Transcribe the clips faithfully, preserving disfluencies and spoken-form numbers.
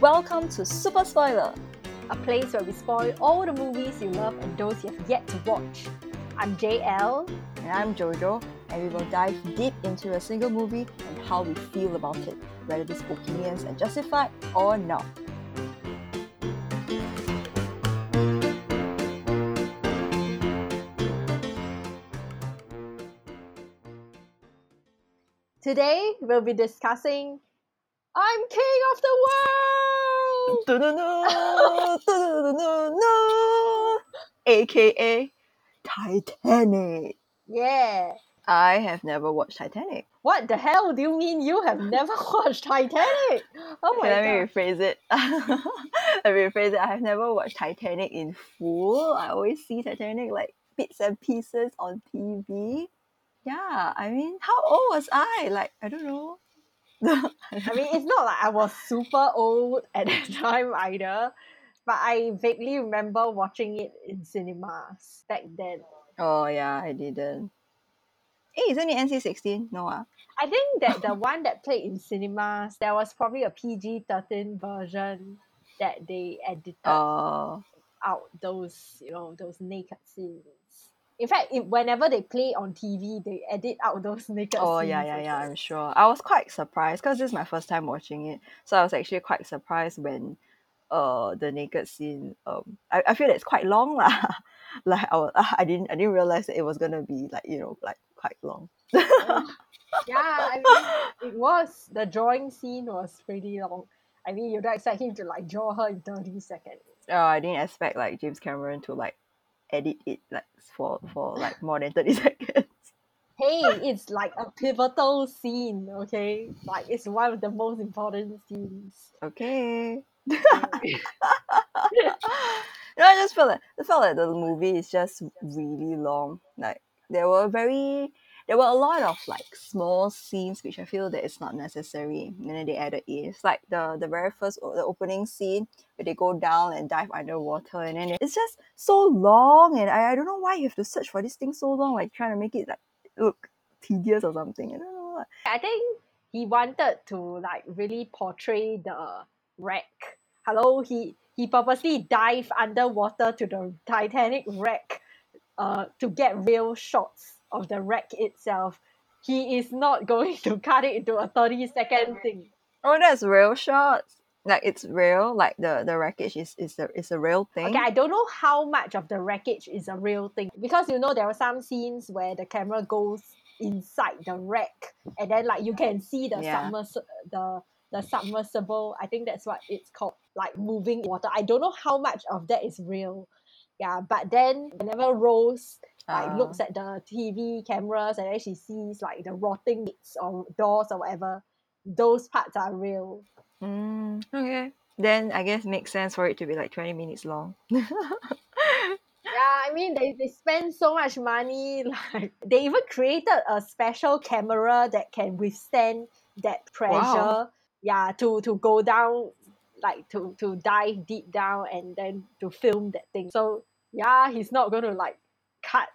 Welcome to Super Spoiler, a place where we spoil all the movies you love and those you have yet to watch. I'm J L. And I'm Jojo, and we will dive deep into a single movie and how we feel about it, whether these opinions are justified or not. Today, we'll be discussing I'm King of the World! Da-da-da, da-da-da-da-da, A K A Titanic. Yeah. I have never watched Titanic. What the hell do you mean you have never watched Titanic? Oh my Let God. me rephrase it. Let me rephrase it. I have never watched Titanic in full. I always see Titanic like bits and pieces on T V. Yeah, I mean, how old was I? Like, I don't know. I mean, it's not like I was super old at that time either, but I vaguely remember watching it in cinemas back then. Oh yeah, I didn't. Hey, isn't it N C sixteen? No ah. I think that the one that played in cinemas, there was probably a P G thirteen version that they edited oh. out those, you know, those naked scenes. In fact, it, whenever they play on T V, they edit out those naked oh, scenes. Oh yeah, yeah, yeah. I'm sure. I was quite surprised because this is my first time watching it, so I was actually quite surprised when, uh, the naked scene. Um, I, I feel that it's quite long lah. Like I, was, I didn't, I didn't realize that it was gonna be like you know, like quite long. uh, yeah, I mean, it was the drawing scene was pretty long. I mean, you don't expect him to like draw her in thirty seconds. Oh, I didn't expect like James Cameron to like edit it like for for like more than thirty seconds. Hey, it's like a pivotal scene, okay? Like it's one of the most important scenes. Okay. You know, I just felt like I felt like the movie is just really long. Like there were very there were a lot of like small scenes which I feel that it's not necessary. And then they added in. It's like the, the very first the opening scene where they go down and dive underwater, and then it's just so long, and I, I don't know why you have to search for this thing so long, like trying to make it like look tedious or something. I don't know. I think he wanted to like really portray the wreck. Hello, he He purposely dived underwater to the Titanic wreck uh, to get real shots of the wreck itself. He is not going to cut it into a thirty-second thing. Oh, that's real shots. Like, it's real. Like, the, the wreckage is, is, a, is a real thing. Okay, I don't know how much of the wreckage is a real thing. Because, you know, there are some scenes where the camera goes inside the wreck. And then, like, you can see the yeah. submers- the the submersible, I think that's what it's called, like moving water. I don't know how much of that is real. Yeah, but then whenever Rose like uh. looks at the T V cameras and then she sees like the rotting gates or doors or whatever, those parts are real. Mm, okay. Then I guess makes sense for it to be like twenty minutes long. Yeah, I mean, they, they spend so much money. Like they even created a special camera that can withstand that pressure. Wow. Yeah, to, to go down, like to, to dive deep down and then to film that thing. So yeah, he's not going to like cut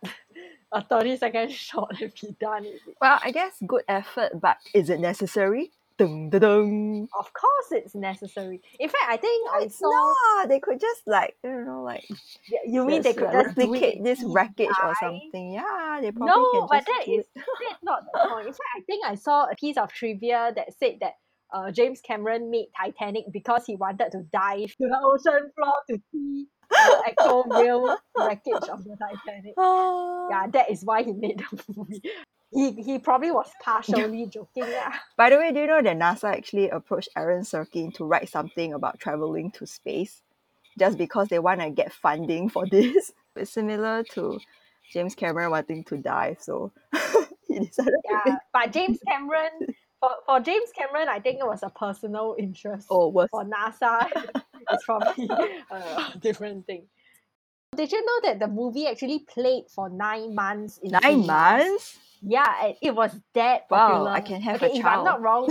a thirty second shot if he done it. Well, I guess good effort, but is it necessary? Dun, dun, dun. Of course it's necessary. In fact, I think no, I it's saw... not. They could just like, I don't know, like... Yeah, you mean they could like, just replicate this wreckage die? Or something? Yeah, they probably no, can just but that is that's not the point. In fact, I think I saw a piece of trivia that said that Uh, James Cameron made Titanic because he wanted to dive to the ocean floor to see the actual real wreckage of the Titanic. Oh. Yeah, that is why he made the movie. He he probably was partially joking. Yeah. By the way, do you know that NASA actually approached Aaron Sorkin to write something about traveling to space just because they want to get funding for this? It's similar to James Cameron wanting to dive, so he decided yeah, to make... But James Cameron... For, for James Cameron, I think it was a personal interest. Oh, worse. For NASA, it's probably a different thing. Did you know that the movie actually played for nine months? In nine India? Months? Yeah, and it was that popular. Wow, I can have okay, a child. If I'm not wrong.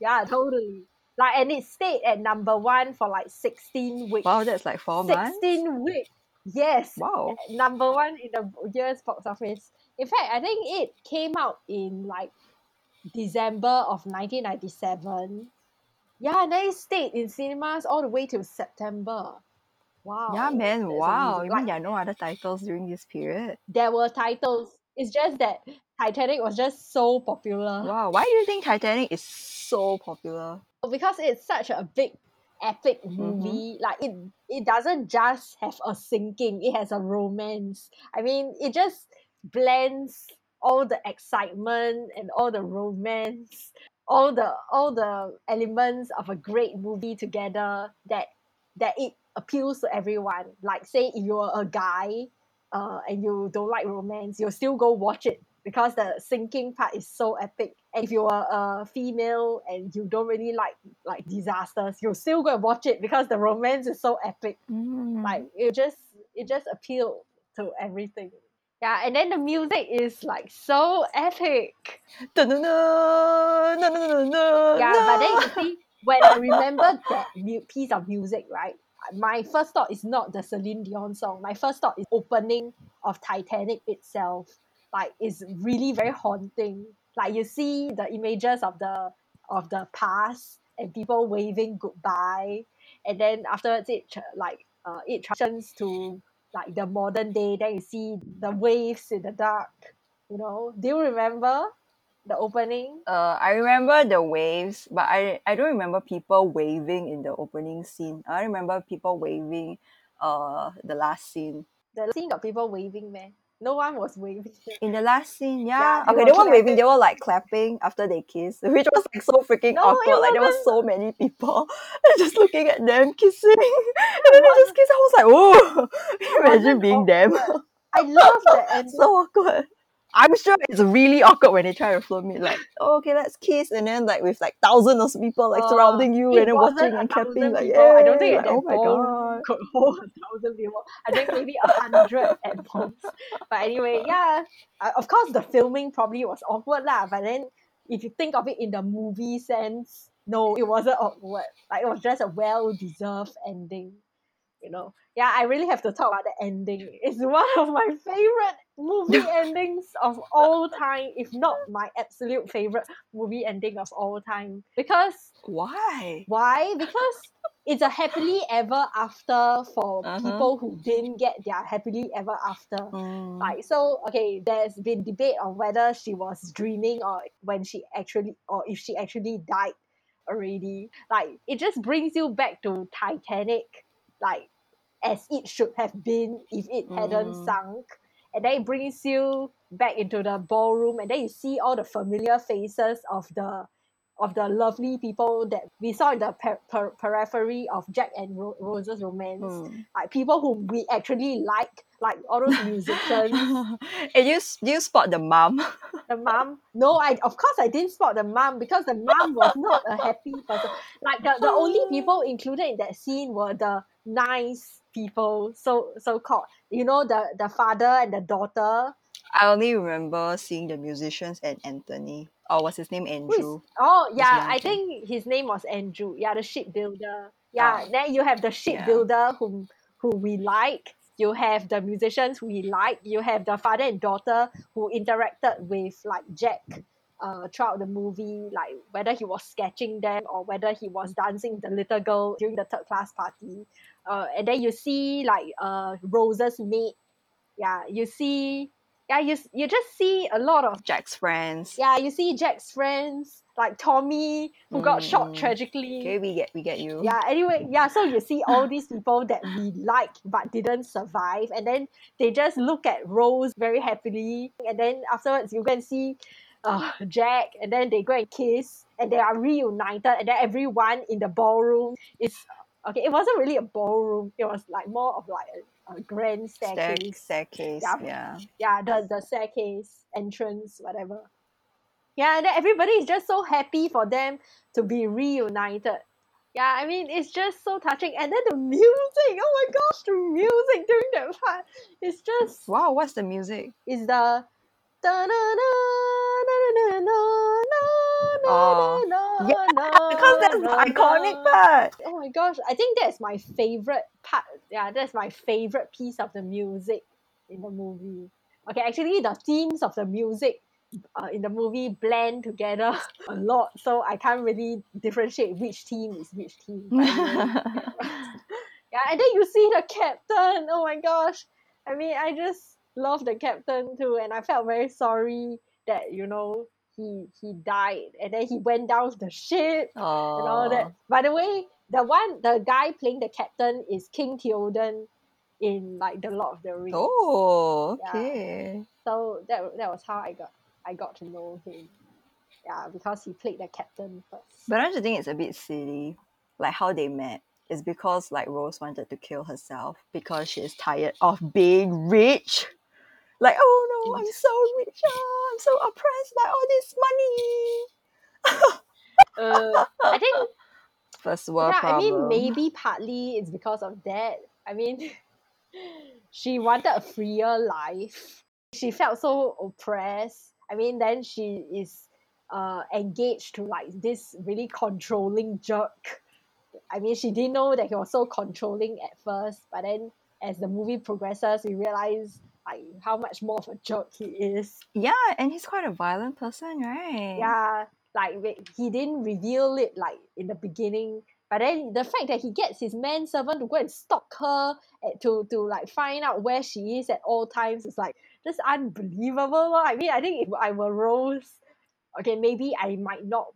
Yeah, totally. Like, and it stayed at number one for like sixteen weeks. Wow, that's like four months? sixteen weeks. Yes. Wow. Number one in the year's box office. In fact, I think it came out in like December of nineteen ninety-seven Yeah, and they stayed in cinemas all the way till September. Wow. Yeah, man. That's wow. Amazing. You mean there are no other titles during this period? There were titles. It's just that Titanic was just so popular. Wow. Why do you think Titanic is so popular? Because it's such a big epic movie. Mm-hmm. Like it it doesn't just have a sinking, it has a romance. I mean, it just blends all the excitement and all the romance, all the all the elements of a great movie together, that that it appeals to everyone. Like say you're a guy uh, and you don't like romance, you'll still go watch it because the sinking part is so epic. And if you're a female and you don't really like like disasters, you'll still go and watch it because the romance is so epic. Mm. Like it just it just appealed to everything. Yeah, and then the music is like so epic. Dun, dun, dun, dun, dun, dun, yeah, no. But then you see, when I remember that mu- piece of music, right? My first thought is not the Celine Dion song. My first thought is opening of Titanic itself. Like it's really very haunting. Like you see the images of the of the past and people waving goodbye, and then afterwards it like uh, it transitions to like the modern day, then you see the waves in the dark, you know. Do you remember the opening? Uh, I remember the waves, but I, I don't remember people waving in the opening scene. I remember people waving uh, the last scene. The last scene got people waving, man. No one was waving. In the last scene, yeah. yeah they okay, they weren't waving, they were like clapping after they kissed, which was like so freaking no, awkward. Like there were so many people just looking at them kissing. And then they just kissed. I was like, oh, imagine being awkward. Them. I love that ending. So awkward. I'm sure it's really awkward when they try to film it. Like, oh, okay, let's kiss. And then like with like thousands of people like uh, surrounding you and then watching and clapping. Like, yeah, I don't think like, oh my god. Could hold a thousand people. I think maybe a hundred at once. But anyway, yeah. Uh, of course, the filming probably was awkward lah. But then, if you think of it in the movie sense, no, it wasn't awkward. Like it was just a well-deserved ending. You know. Yeah, I really have to talk about the ending. It's one of my favorite movie endings of all time, if not my absolute favorite movie ending of all time. Because why? Why? Because it's a happily ever after for uh-huh. people who didn't get their happily ever after. Mm. Like so, okay, there's been debate on whether she was dreaming or when she actually, or if she actually died already. Like it just brings you back to Titanic, like as it should have been if it mm. hadn't sunk. And then it brings you back into the ballroom, and then you see all the familiar faces of the of the lovely people that we saw in the per- per- periphery of Jack and Ro- Rose's romance. Mm. Like people who we actually like, like all those musicians. And you, you spot the mom? The mom? No, I of course I didn't spot the mom because the mom was not a happy person. Like the, the only people included in that scene were the nice people, so, so-called. You know, the, the father and the daughter. I only remember seeing the musicians and Anthony. Or was his name Andrew? Is, oh, yeah. I think his name was Andrew. Yeah, the shipbuilder. Yeah, oh. Then you have the shipbuilder yeah. whom, who we like. You have the musicians who we like. You have the father and daughter who interacted with like Jack uh, throughout the movie. Like whether he was sketching them or whether he was dancing with the little girl during the third class party. Uh, and then you see like uh, Rose's maid. Yeah, you see... Yeah, you you just see a lot of Jack's friends. Yeah, you see Jack's friends like Tommy who mm. got shot tragically. Okay, we get we get you. Yeah, anyway, yeah, so you see all these people that we like but didn't survive, and then they just look at Rose very happily, and then afterwards you go and see uh, Jack, and then they go and kiss, and they are reunited, and then everyone in the ballroom is okay. It wasn't really a ballroom; it was like more of like. A, A grand staircase, staircase, yeah, yeah, yeah the, the staircase entrance, whatever. Yeah, and then everybody is just so happy for them to be reunited. Yeah, I mean it's just so touching, and then the music. Oh my gosh, the music during that part, it's just wow. What's the music? It's the. Oh, yeah, because that's the iconic part. Oh my gosh, I think that's my favorite part. Yeah, that's my favorite piece of the music in the movie. Okay, actually the themes of the music uh, in the movie blend together a lot, so I can't really differentiate which team is which team. But, yeah, and then you see the captain. Oh my gosh! I mean, I just love the captain too, and I felt very sorry that you know he he died, and then he went down the ship Aww. And all that. By the way, the one the guy playing the captain is King Theoden in like the Lord of the Rings. Oh, okay. Yeah. So that that was how I got I got to know him. Yeah, because he played the captain first. But don't you think it's a bit silly, like how they met? It's because like Rose wanted to kill herself because she is tired of being rich. Like, oh no, I'm so rich. Oh, I'm so oppressed by all this money. uh, I think first world yeah, problem. I mean, maybe partly it's because of that. I mean, she wanted a freer life. She felt so oppressed. I mean, then she is uh, engaged to like this really controlling jerk. I mean, she didn't know that he was so controlling at first, but then as the movie progresses, we realize like how much more of a jerk he is. Yeah, and he's quite a violent person, right? Yeah, like he didn't reveal it like in the beginning. But then the fact that he gets his manservant to go and stalk her to, to like find out where she is at all times is like just unbelievable. I mean, I think if I were Rose, okay, maybe I might not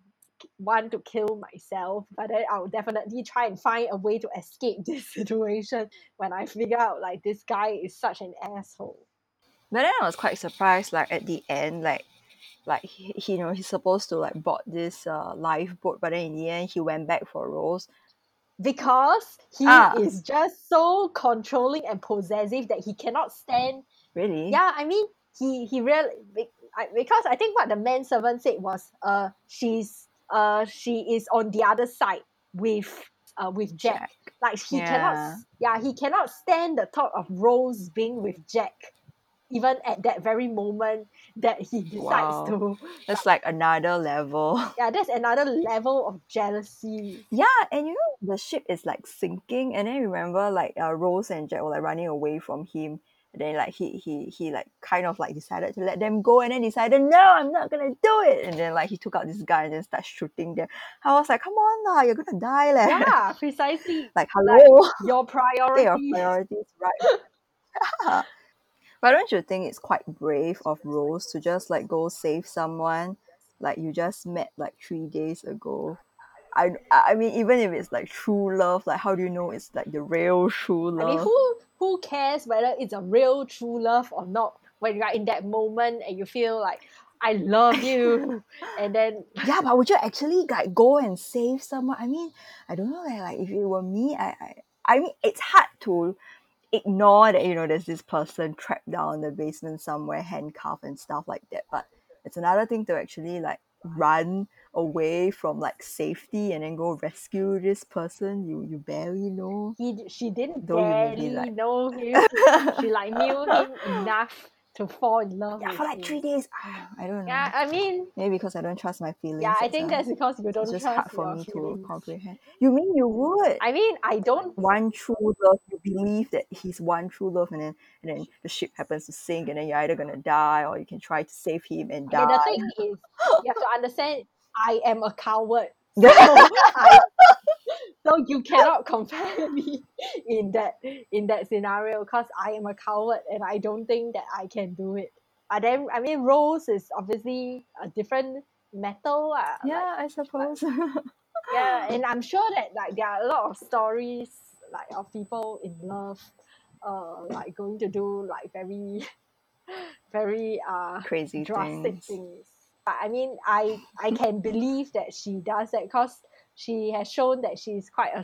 want to kill myself, but then I'll definitely try and find a way to escape this situation when I figure out like this guy is such an asshole. But then I was quite surprised like at the end, like Like, he, he, you know, he's supposed to, like, board this uh, lifeboat, but then in the end, he went back for Rose. Because he ah. is just so controlling and possessive that he cannot stand... Really? Yeah, I mean, he, he really... Because I think what the manservant said was, uh, she's uh, she is on the other side with uh, with Jack. Jack. Like, he yeah. cannot... Yeah, he cannot stand the thought of Rose being with Jack. Even at that very moment that he decides wow. to... That's like, like another level. Yeah, that's another level of jealousy. Yeah, and you know, the ship is like sinking, and then remember like uh, Rose and Jack were like running away from him, and then like he, he, he like kind of like decided to let them go, and then decided, no, I'm not gonna do it! And then like he took out this gun and then started shooting them. I was like, come on lah, you're gonna die lah. Yeah, precisely. Like, hello? Like, your priorities. Your priorities, right? Yeah. But don't you think it's quite brave of Rose to just like go save someone like you just met like three days ago? I, I mean, even if it's like true love, like how do you know it's like the real true love? I mean, who who cares whether it's a real true love or not when you're in that moment and you feel like I love you and then yeah, but would you actually like go and save someone? I mean, I don't know, like if it were me, I I, I mean it's hard to ignore that, you know, there's this person trapped down in the basement somewhere, handcuffed and stuff like that. But it's another thing to actually like run away from like safety and then go rescue this person you you barely know. He she didn't Don't barely really, like... know him. She like knew him enough to fall in love. Yeah, with for like him. Three days. I don't know. Yeah, I mean, maybe because I don't trust my feelings. Yeah, I think that's because you don't trust your feelings. It's just hard for me feelings. to comprehend. You mean you would? I mean, I don't. One true love. You believe that he's one true love, and then and then the ship happens to sink, and then you're either gonna die or you can try to save him and die. Okay, the thing is, you have to understand, I am a coward. So, I, so you cannot compare me in that in that scenario because I am a coward and I don't think that I can do it. But then, I mean, Rose is obviously a different metal. Uh, yeah, like, I suppose. But, yeah, and I'm sure that like there are a lot of stories like of people in love, uh, like going to do like very, very uh crazy drastic things. things. I mean, I I can believe that she does that because she has shown that she's quite a,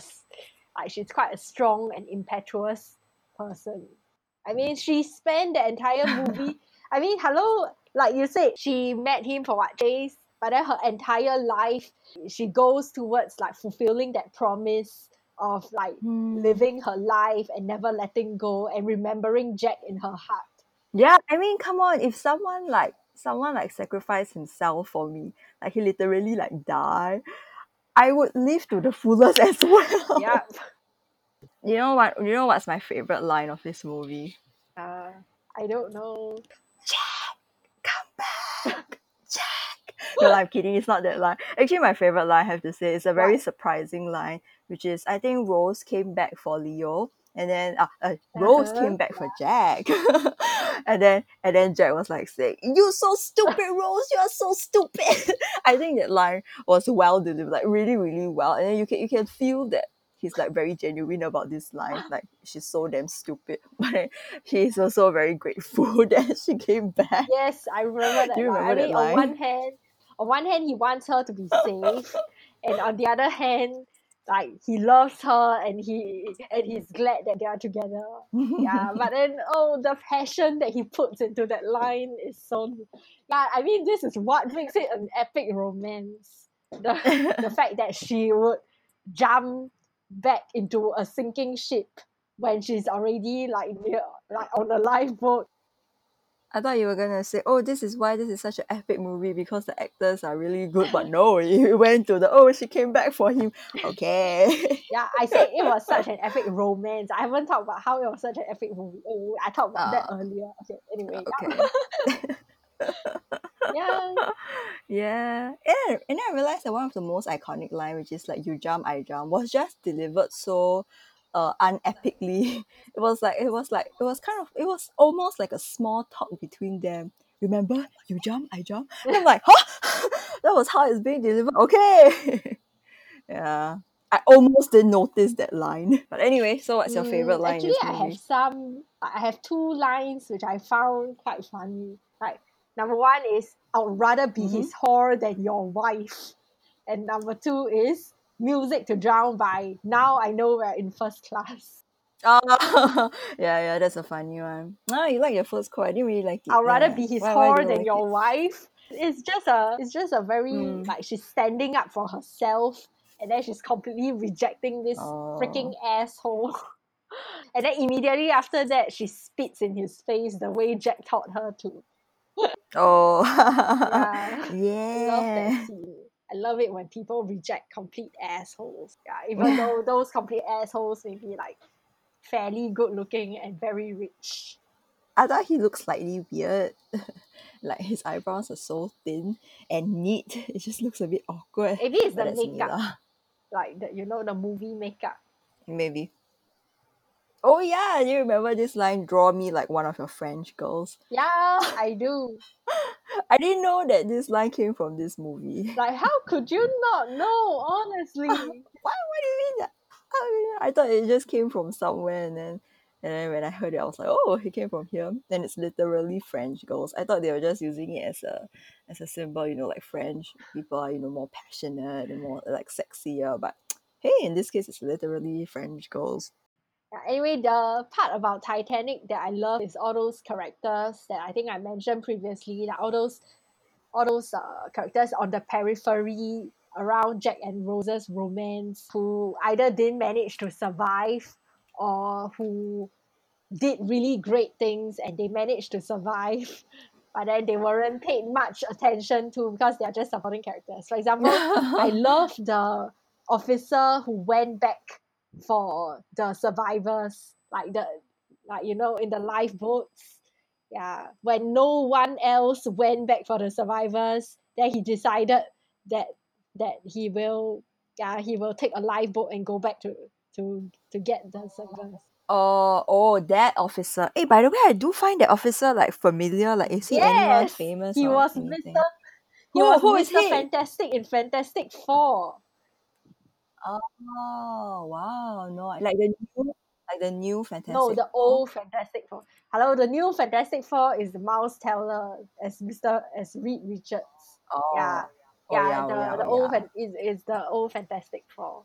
like she's quite a strong and impetuous person. I mean, she spent the entire movie. I mean, hello, like you said, she met him for what days, but then her entire life, she goes towards like fulfilling that promise of like mm. living her life and never letting go and remembering Jack in her heart. Yeah, I mean, come on, if someone like. someone like sacrificed himself for me, like he literally like died, I would live to the fullest as well. Yep. You know what, you know what's my favourite line of this movie? Uh, I don't know. Jack, come back! No, I'm kidding. It's not that line. Actually, my favorite line, I have to say, is a very what? surprising line, which is, I think Rose came back for Leo, and then uh, uh, Rose uh-huh. came back for Jack. and then and then Jack was like saying, "You're so stupid, Rose. You are so stupid." I think that line was well delivered, like really, really well. And then you can you can feel that he's like very genuine about this line, like she's so damn stupid, but he's also very grateful that she came back. Yes, I remember that. Do you line. remember I mean, that line? On one hand, on one hand, he wants her to be safe, and on the other hand, like he loves her and he and he's glad that they are together. Yeah, but then oh, the passion that he puts into that line is so. Yeah, I mean, this is what makes it an epic romance. The the fact that she would jump back into a sinking ship when she's already like near, like on a lifeboat. I thought you were gonna say, "Oh, this is why this is such an epic movie because the actors are really good." But no, you went to the oh, she came back for him. Okay. Yeah, I said it was such an epic romance. I haven't talked about how it was such an epic movie. Oh, I talked about uh, that earlier. Okay. Anyway. Okay. yeah. Yeah. And, and then I realized that one of the most iconic line, which is like "You jump, I jump," was just delivered so uh unepically. It was like it was like it was kind of it was almost like a small talk between them. Remember? You jump, I jump. And I'm like, huh? That was how it's being delivered. Okay. yeah. I almost didn't notice that line. But anyway, so what's your mm, favorite line? Actually, I have some I have two lines which I found quite funny. Like number one is, "I'd rather be mm-hmm. his whore than your wife." And number two is, "Music to Drown by, now I know we're in first class." Oh, yeah, yeah, that's a funny one. No, oh, you like your first quote. I didn't really like it. "I'd rather yeah. be his why, whore why than like your it? wife." It's just a, it's just a very, mm. like she's standing up for herself and then she's completely rejecting this oh. freaking asshole. And then immediately after that, she spits in his face the way Jack taught her to. Oh yeah. yeah. Love that scene. I love it when people reject complete assholes. Yeah, even though those complete assholes may be like fairly good looking and very rich. I thought he looked slightly weird. Like his eyebrows are so thin and neat. It just looks a bit awkward. Maybe it's the makeup. Like the, you know, the movie makeup. Maybe. Oh yeah, you remember this line, "Draw me like one of your French girls"? Yeah, I do. I didn't know that this line came from this movie. Like, how could you not know, honestly? Uh, why, what do you mean that? I, mean, I thought it just came from somewhere, and then and then when I heard it, I was like, oh, it came from here. Then it's literally French girls. I thought they were just using it as a as a symbol, you know, like French people are, you know, more passionate and more like sexier. But hey, in this case, it's literally French girls. Anyway, the part about Titanic that I love is all those characters that I think I mentioned previously, like all those all those uh, characters on the periphery around Jack and Rose's romance who either didn't manage to survive or who did really great things and they managed to survive but then they weren't paid much attention to because they are just supporting characters. For example, I love the officer who went back for the survivors, like the like you know in the lifeboats, yeah. When no one else went back for the survivors, then he decided that that he will yeah he will take a lifeboat and go back to to to get the survivors. Oh, oh, that officer. Hey, by the way, I do find that officer like familiar. Like, is he yes, anyone famous? He or was anything? Mister He who, was who Mister Is he? Fantastic in Fantastic Four. Oh wow! No, like the new, like the new Fantastic. No, the old Fantastic Four. Hello, the new Fantastic Four is Miles Teller as Mister as Reed Richards. Oh yeah, yeah. Oh, yeah the oh, yeah, the old yeah. is is the old Fantastic Four.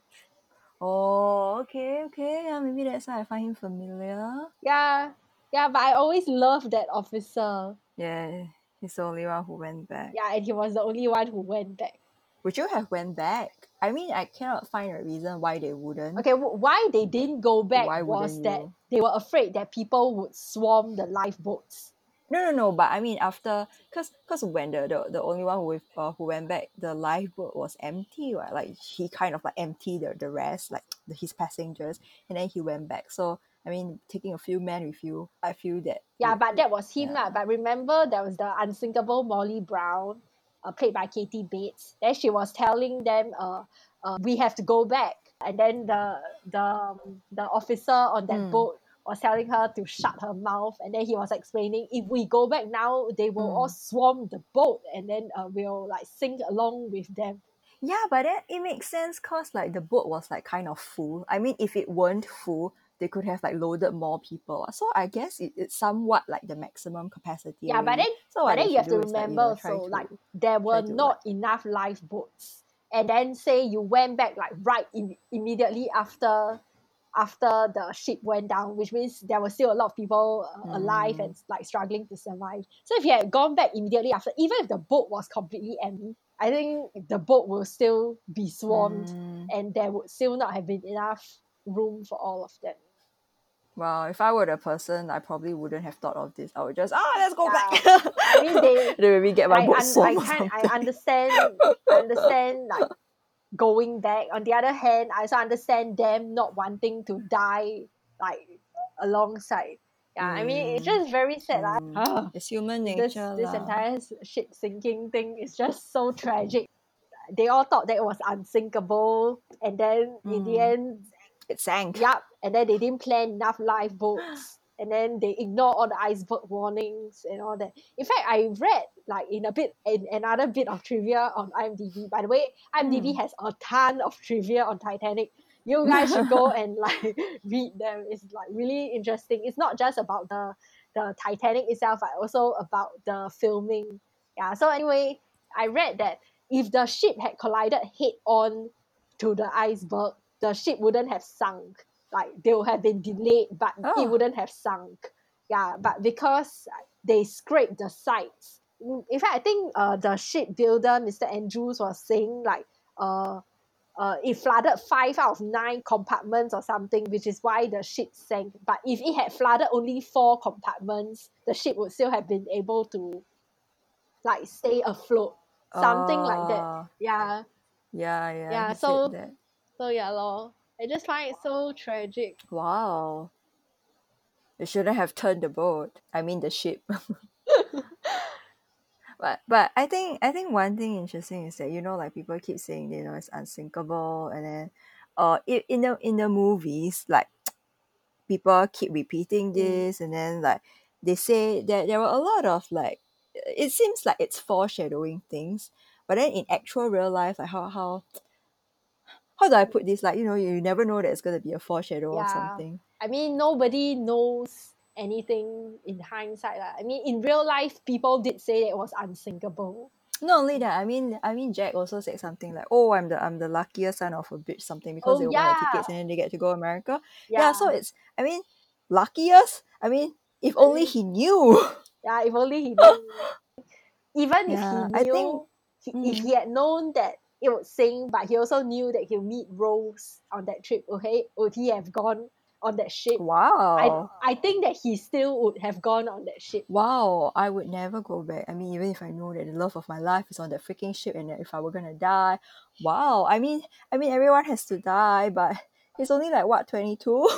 Oh okay okay yeah, maybe that's why I find him familiar. Yeah yeah, but I always loved that officer. Yeah, he's the only one who went back. Yeah, and he was the only one who went back. Would you have went back? I mean, I cannot find a reason why they wouldn't. Okay, why they didn't go back was that you? They were afraid that people would swarm the lifeboats. No, no, no. But I mean, after, cause, cause when the, the, the only one who uh, who went back, the lifeboat was empty. Right? Like he kind of like emptied the, the rest, like his passengers, and then he went back. So I mean, taking a few men with you, I feel that. Yeah, it, but that was him, yeah. lah. But remember, there was the unsinkable Molly Brown. uh, played by Katie Bates. Then she was telling them, uh, uh, we have to go back. And then the the the officer on that mm. boat was telling her to shut her mouth. And then he was explaining, if we go back now, they will mm. all swarm the boat, and then uh, we'll like sink along with them. Yeah, but that, it makes sense because like the boat was like kind of full. I mean, if it weren't full, they could have like loaded more people. So I guess it, it's somewhat like the maximum capacity. Yeah, but then, so but then you have to remember, like, you know, so to, like there were not like, enough lifeboats. And then say you went back like right in, immediately after after the ship went down, which means there were still a lot of people uh, mm. alive and like struggling to survive. So if you had gone back immediately after, even if the boat was completely empty, I think the boat will still be swarmed mm. and there would still not have been enough room for all of them. Well, if I were the person, I probably wouldn't have thought of this. I would just, ah, oh, let's go yeah. back. I mean, they, they really get my I, boat un- swarmed I, can't, I understand, I understand like going back. On the other hand, I also understand them not wanting to die like alongside. Yeah, I mean, it's just very sad. Mm. Like, oh, it's human nature. This, this entire ship sinking thing is just so tragic. They all thought that it was unsinkable, and then mm. in the end, it sank. Yep, and then they didn't plan enough lifeboats, and then they ignored all the iceberg warnings and all that. In fact, I read like in a bit in another bit of trivia on IMDb. By the way, IMDb mm. has a ton of trivia on Titanic. You guys should go and like read them. It's like really interesting. It's not just about the the Titanic itself, but also about the filming. Yeah. So anyway, I read that if the ship had collided head on to the iceberg, the ship wouldn't have sunk. Like they would have been delayed, but oh. it wouldn't have sunk. Yeah. But because they scraped the sides. In fact, I think uh, the shipbuilder, Mister Andrews, was saying like uh. Uh, it flooded five out of nine compartments or something, which is why the ship sank. But if it had flooded only four compartments, the ship would still have been able to like stay afloat. Something uh, like that. Yeah. Yeah, yeah. Yeah, so, that. so yeah, lor. I just find it so tragic. Wow. They shouldn't have turned the boat. I mean the ship. But but I think I think one thing interesting is that, you know, like people keep saying, you know, it's unsinkable, and then uh it, in the in the movies, like people keep repeating this, and then like they say that there were a lot of like, it seems like it's foreshadowing things, but then in actual real life, like how how how do I put this? Like, you know, you never know that it's gonna be a foreshadow yeah. or something. I mean, nobody knows anything in hindsight. Like, I mean, in real life, people did say that it was unsinkable. Not only that, I mean, I mean, Jack also said something like, "Oh, I'm the I'm the luckiest son of a bitch," something, because oh, they yeah. won the tickets and then they get to go America. Yeah. yeah, so it's, I mean, luckiest. I mean, if only he knew. Yeah, if only he knew. Even yeah, if he knew, I think, he, if he had known that it would sink, but he also knew that he'll meet Rose on that trip. Okay, would he have gone on that ship? Wow. I, I think that he still would have gone on that ship. Wow, I would never go back. I mean, even if I know that the love of my life is on that freaking ship, and that if I were gonna die, wow. I mean, I mean, everyone has to die, but it's only like what, twenty-two?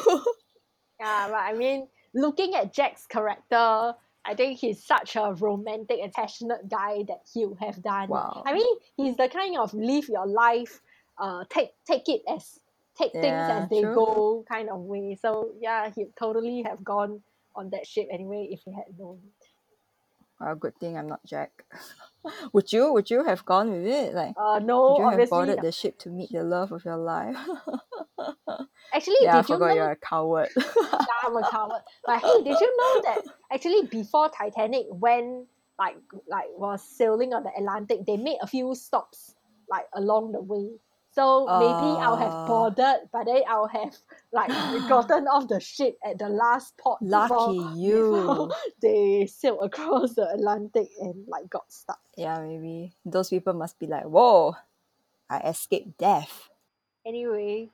Yeah, but I mean, looking at Jack's character, I think he's such a romantic and passionate guy that he would have done. Wow. I mean, he's the kind of live your life, uh, take take it as take yeah, things as they true. go kind of way. So yeah, he'd totally have gone on that ship anyway if he had known. Well, good thing I'm not Jack. Would you? Would you have gone with it? Like, uh, no, would you have boarded not. the ship to meet the love of your life? Actually, yeah, did I forgot you know... you're a coward. Yeah, I'm a coward. But hey, did you know that actually before Titanic, when like like was sailing on the Atlantic, they made a few stops like along the way. So maybe uh, I'll have boarded, but then I'll have like gotten off the ship at the last port. Lucky before, you. Before they sailed across the Atlantic and like got stuck. Yeah, maybe. Those people must be like, whoa, I escaped death. Anyway,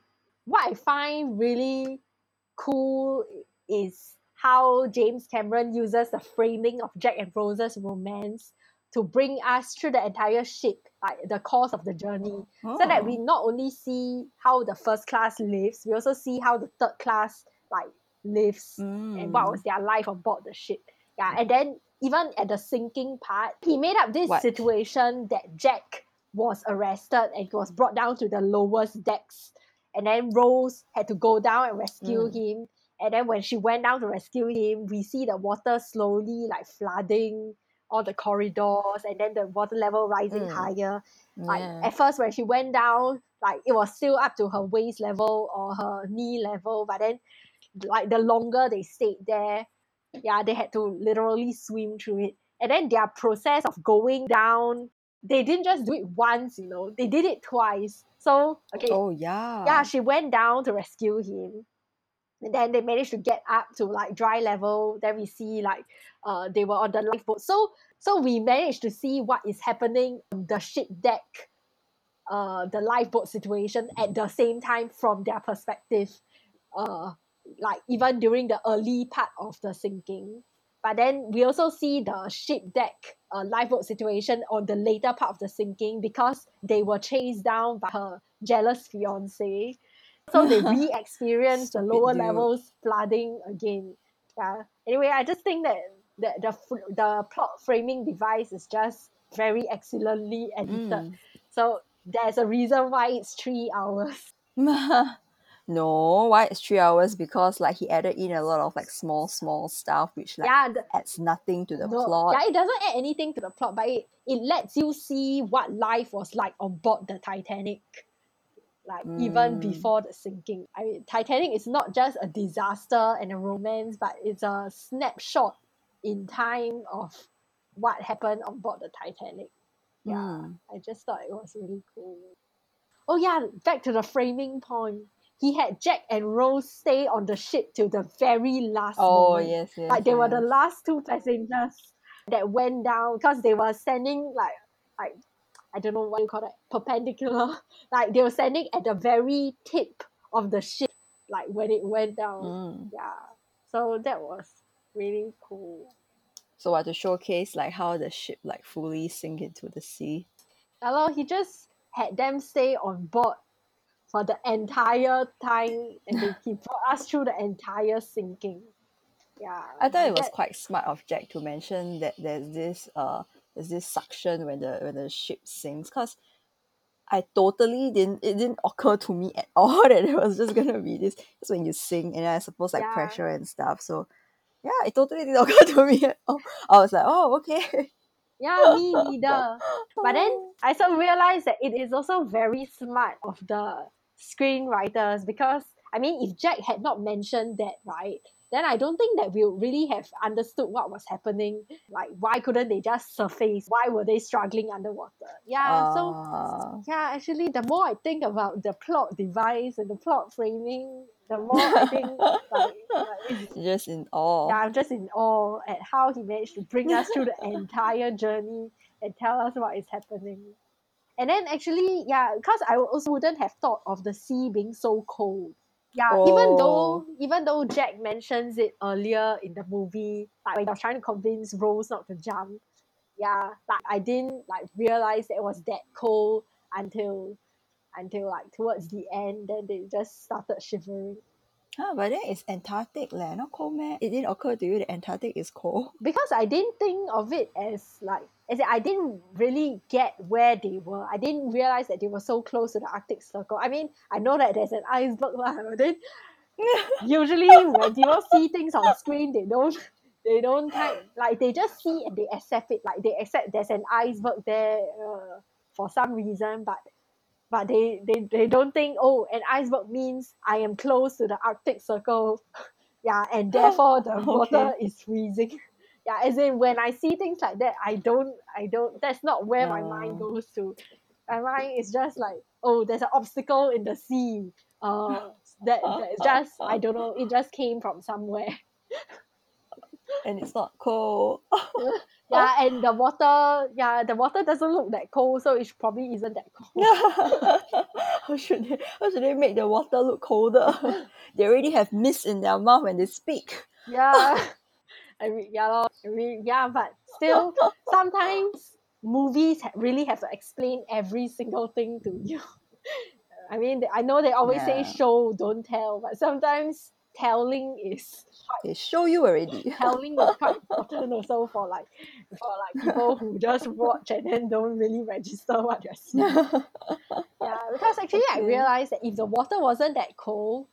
what I find really cool is how James Cameron uses the framing of Jack and Rose's romance to bring us through the entire ship, like the course of the journey, oh. so that we not only see how the first class lives, we also see how the third class like lives mm. and what was their life on board the ship. Yeah, and then even at the sinking part, he made up this what? situation that Jack was arrested and he was brought down to the lowest decks. And then Rose had to go down and rescue mm. him. And then when she went down to rescue him, we see the water slowly like flooding all the corridors and then the water level rising mm. higher. Yeah. Like at first when she went down, like it was still up to her waist level or her knee level. But then like the longer they stayed there, yeah, they had to literally swim through it. And then their process of going down, they didn't just do it once, you know, they did it twice. So, okay. Oh, yeah. Yeah, she went down to rescue him. And then they managed to get up to like dry level. Then we see like uh, they were on the lifeboat. So so we managed to see what is happening on the ship deck, uh, the lifeboat situation at the same time from their perspective, uh, like even during the early part of the sinking. But then we also see the ship deck uh, lifeboat situation on the later part of the sinking because they were chased down by her jealous fiancé. So they re-experienced the lower dude. levels flooding again. Yeah. Anyway, I just think that the the, the plot framing device is just very excellently edited. Mm. So there's a reason why it's three hours. No, why it's three hours? Because like he added in a lot of like small, small stuff which like yeah, the, adds nothing to the no, plot. Yeah, it doesn't add anything to the plot, but it, it lets you see what life was like on board the Titanic. Like mm. even before the sinking. I mean, Titanic is not just a disaster and a romance, but it's a snapshot in time of what happened on board the Titanic. Yeah. Mm. I just thought it was really cool. Oh yeah, back to the framing point. He had Jack and Rose stay on the ship till the very last oh, moment. Yes, yes. Like they yes. were the last two passengers that went down because they were standing like like I don't know what you call that, perpendicular. Like they were standing at the very tip of the ship, like when it went down. Mm. Yeah. So that was really cool. So what, to showcase like how the ship like fully sink into the sea? Hello, he just had them stay on board for the entire time and they, he brought us through the entire sinking. Yeah. I thought it was that, quite smart of Jack to mention that there's this uh There's this suction when the when the ship sinks, because I totally didn't it didn't occur to me at all that it was just gonna be this. It's when you sink and I suppose like yeah. pressure and stuff. So yeah, it totally didn't occur to me at all. I was like, oh okay. Yeah, me neither. But then I sort of realized that it is also very smart of the screenwriters, because I mean if Jack had not mentioned that, right? Then I don't think that we would really have understood what was happening. Like, why couldn't they just surface? Why were they struggling underwater? Yeah, uh... so, yeah, actually, the more I think about the plot device and the plot framing, the more I think, like, like just in awe. Yeah, I'm just in awe at how he managed to bring us through the entire journey and tell us what is happening. And then actually, yeah, because I also wouldn't have thought of the sea being so cold. Yeah, oh. even though even though Jack mentions it earlier in the movie, like when I was trying to convince Rose not to jump, yeah, like I didn't like realize that it was that cold until until like towards the end. Then they just started shivering. Ah, but then it's Antarctic, lah. Not cold, man. It didn't occur to you that Antarctic is cold? Because I didn't think of it as like as I didn't really get where they were. I didn't realize that they were so close to the Arctic Circle. I mean, I know that there's an iceberg, lah. But then usually when people see things on screen, they don't, they don't type, like they just see and they accept it. Like they accept there's an iceberg there uh, for some reason, but. But they, they, they don't think, oh, an iceberg means I am close to the Arctic Circle. Yeah, and therefore the water okay. is freezing. Yeah, as in when I see things like that, I don't, I don't, that's not where no. my mind goes to. My mind is just like, oh, there's an obstacle in the sea. Uh, that, that just, I don't know, it just came from somewhere. And it's not cold. Yeah, and the water, yeah, the water doesn't look that cold, so it probably isn't that cold. how should they, how should they make the water look colder? They already have mist in their mouth when they speak. Yeah, I mean, yeah, lor, I mean, yeah, but still, sometimes movies really have to explain every single thing to you. I mean, I know they always yeah. say show, don't tell, but sometimes telling is they show you already. Telling is quite important also for like for like people who just watch and then don't really register what you're seeing. Yeah, because actually okay. I realized that if the water wasn't that cold,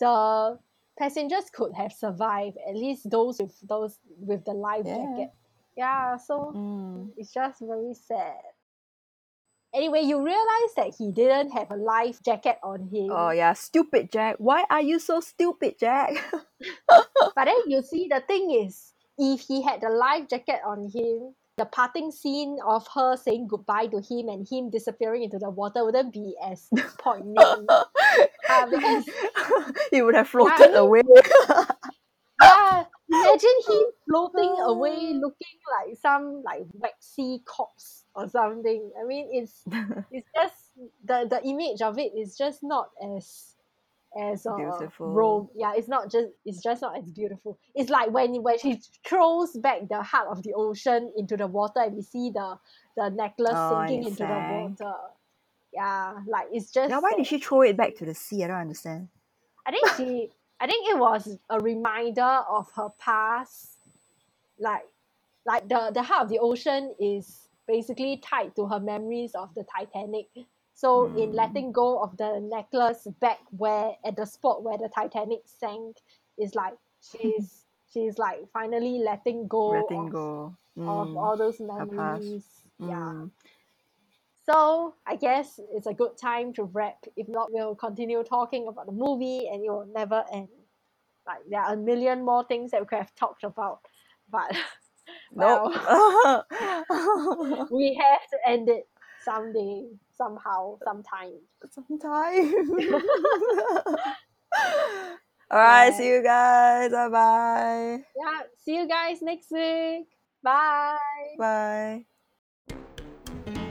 the passengers could have survived, at least those with those with the life yeah. jacket. Yeah, so mm. it's just very sad. Anyway, you realize that he didn't have a life jacket on him. Oh yeah, stupid Jack. Why are you so stupid, Jack? But then you see, the thing is, if he had the life jacket on him, the parting scene of her saying goodbye to him and him disappearing into the water wouldn't be as poignant. Uh, because he would have floated yeah, away. Yeah, imagine him floating away looking like some like waxy corpse or something. I mean, it's it's just the, the image of it is just not as as uh, beautiful. Rome. Yeah, it's not just it's just not as beautiful. It's like when when she throws back the heart of the ocean into the water and we see the the necklace oh, sinking into sang. the water. Yeah, like it's just. Now, why did she throw it back to the sea? I don't understand. I think she. I think it was a reminder of her past. Like, like the the heart of the ocean is basically tied to her memories of the Titanic. So, mm. in letting go of the necklace back where at the spot where the Titanic sank, is like she's she's like finally letting go. Letting of, go mm. of all those memories. Mm. Yeah. So I guess it's a good time to wrap. If not, we'll continue talking about the movie and it will never end. Like, there are a million more things that we could have talked about. But well, we have to end it someday, somehow, sometime. Sometime. All right, yeah. See you guys. Bye-bye. Yeah, see you guys next week. Bye. Bye.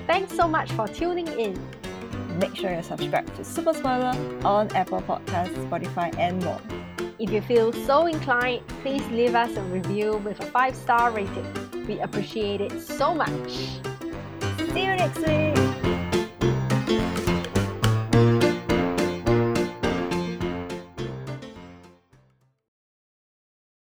Thanks so much for tuning in. Make sure you're subscribed to Super Spoiler on Apple Podcasts, Spotify and more. If you feel so inclined, please leave us a review with a five star rating. We appreciate it so much. See you next week!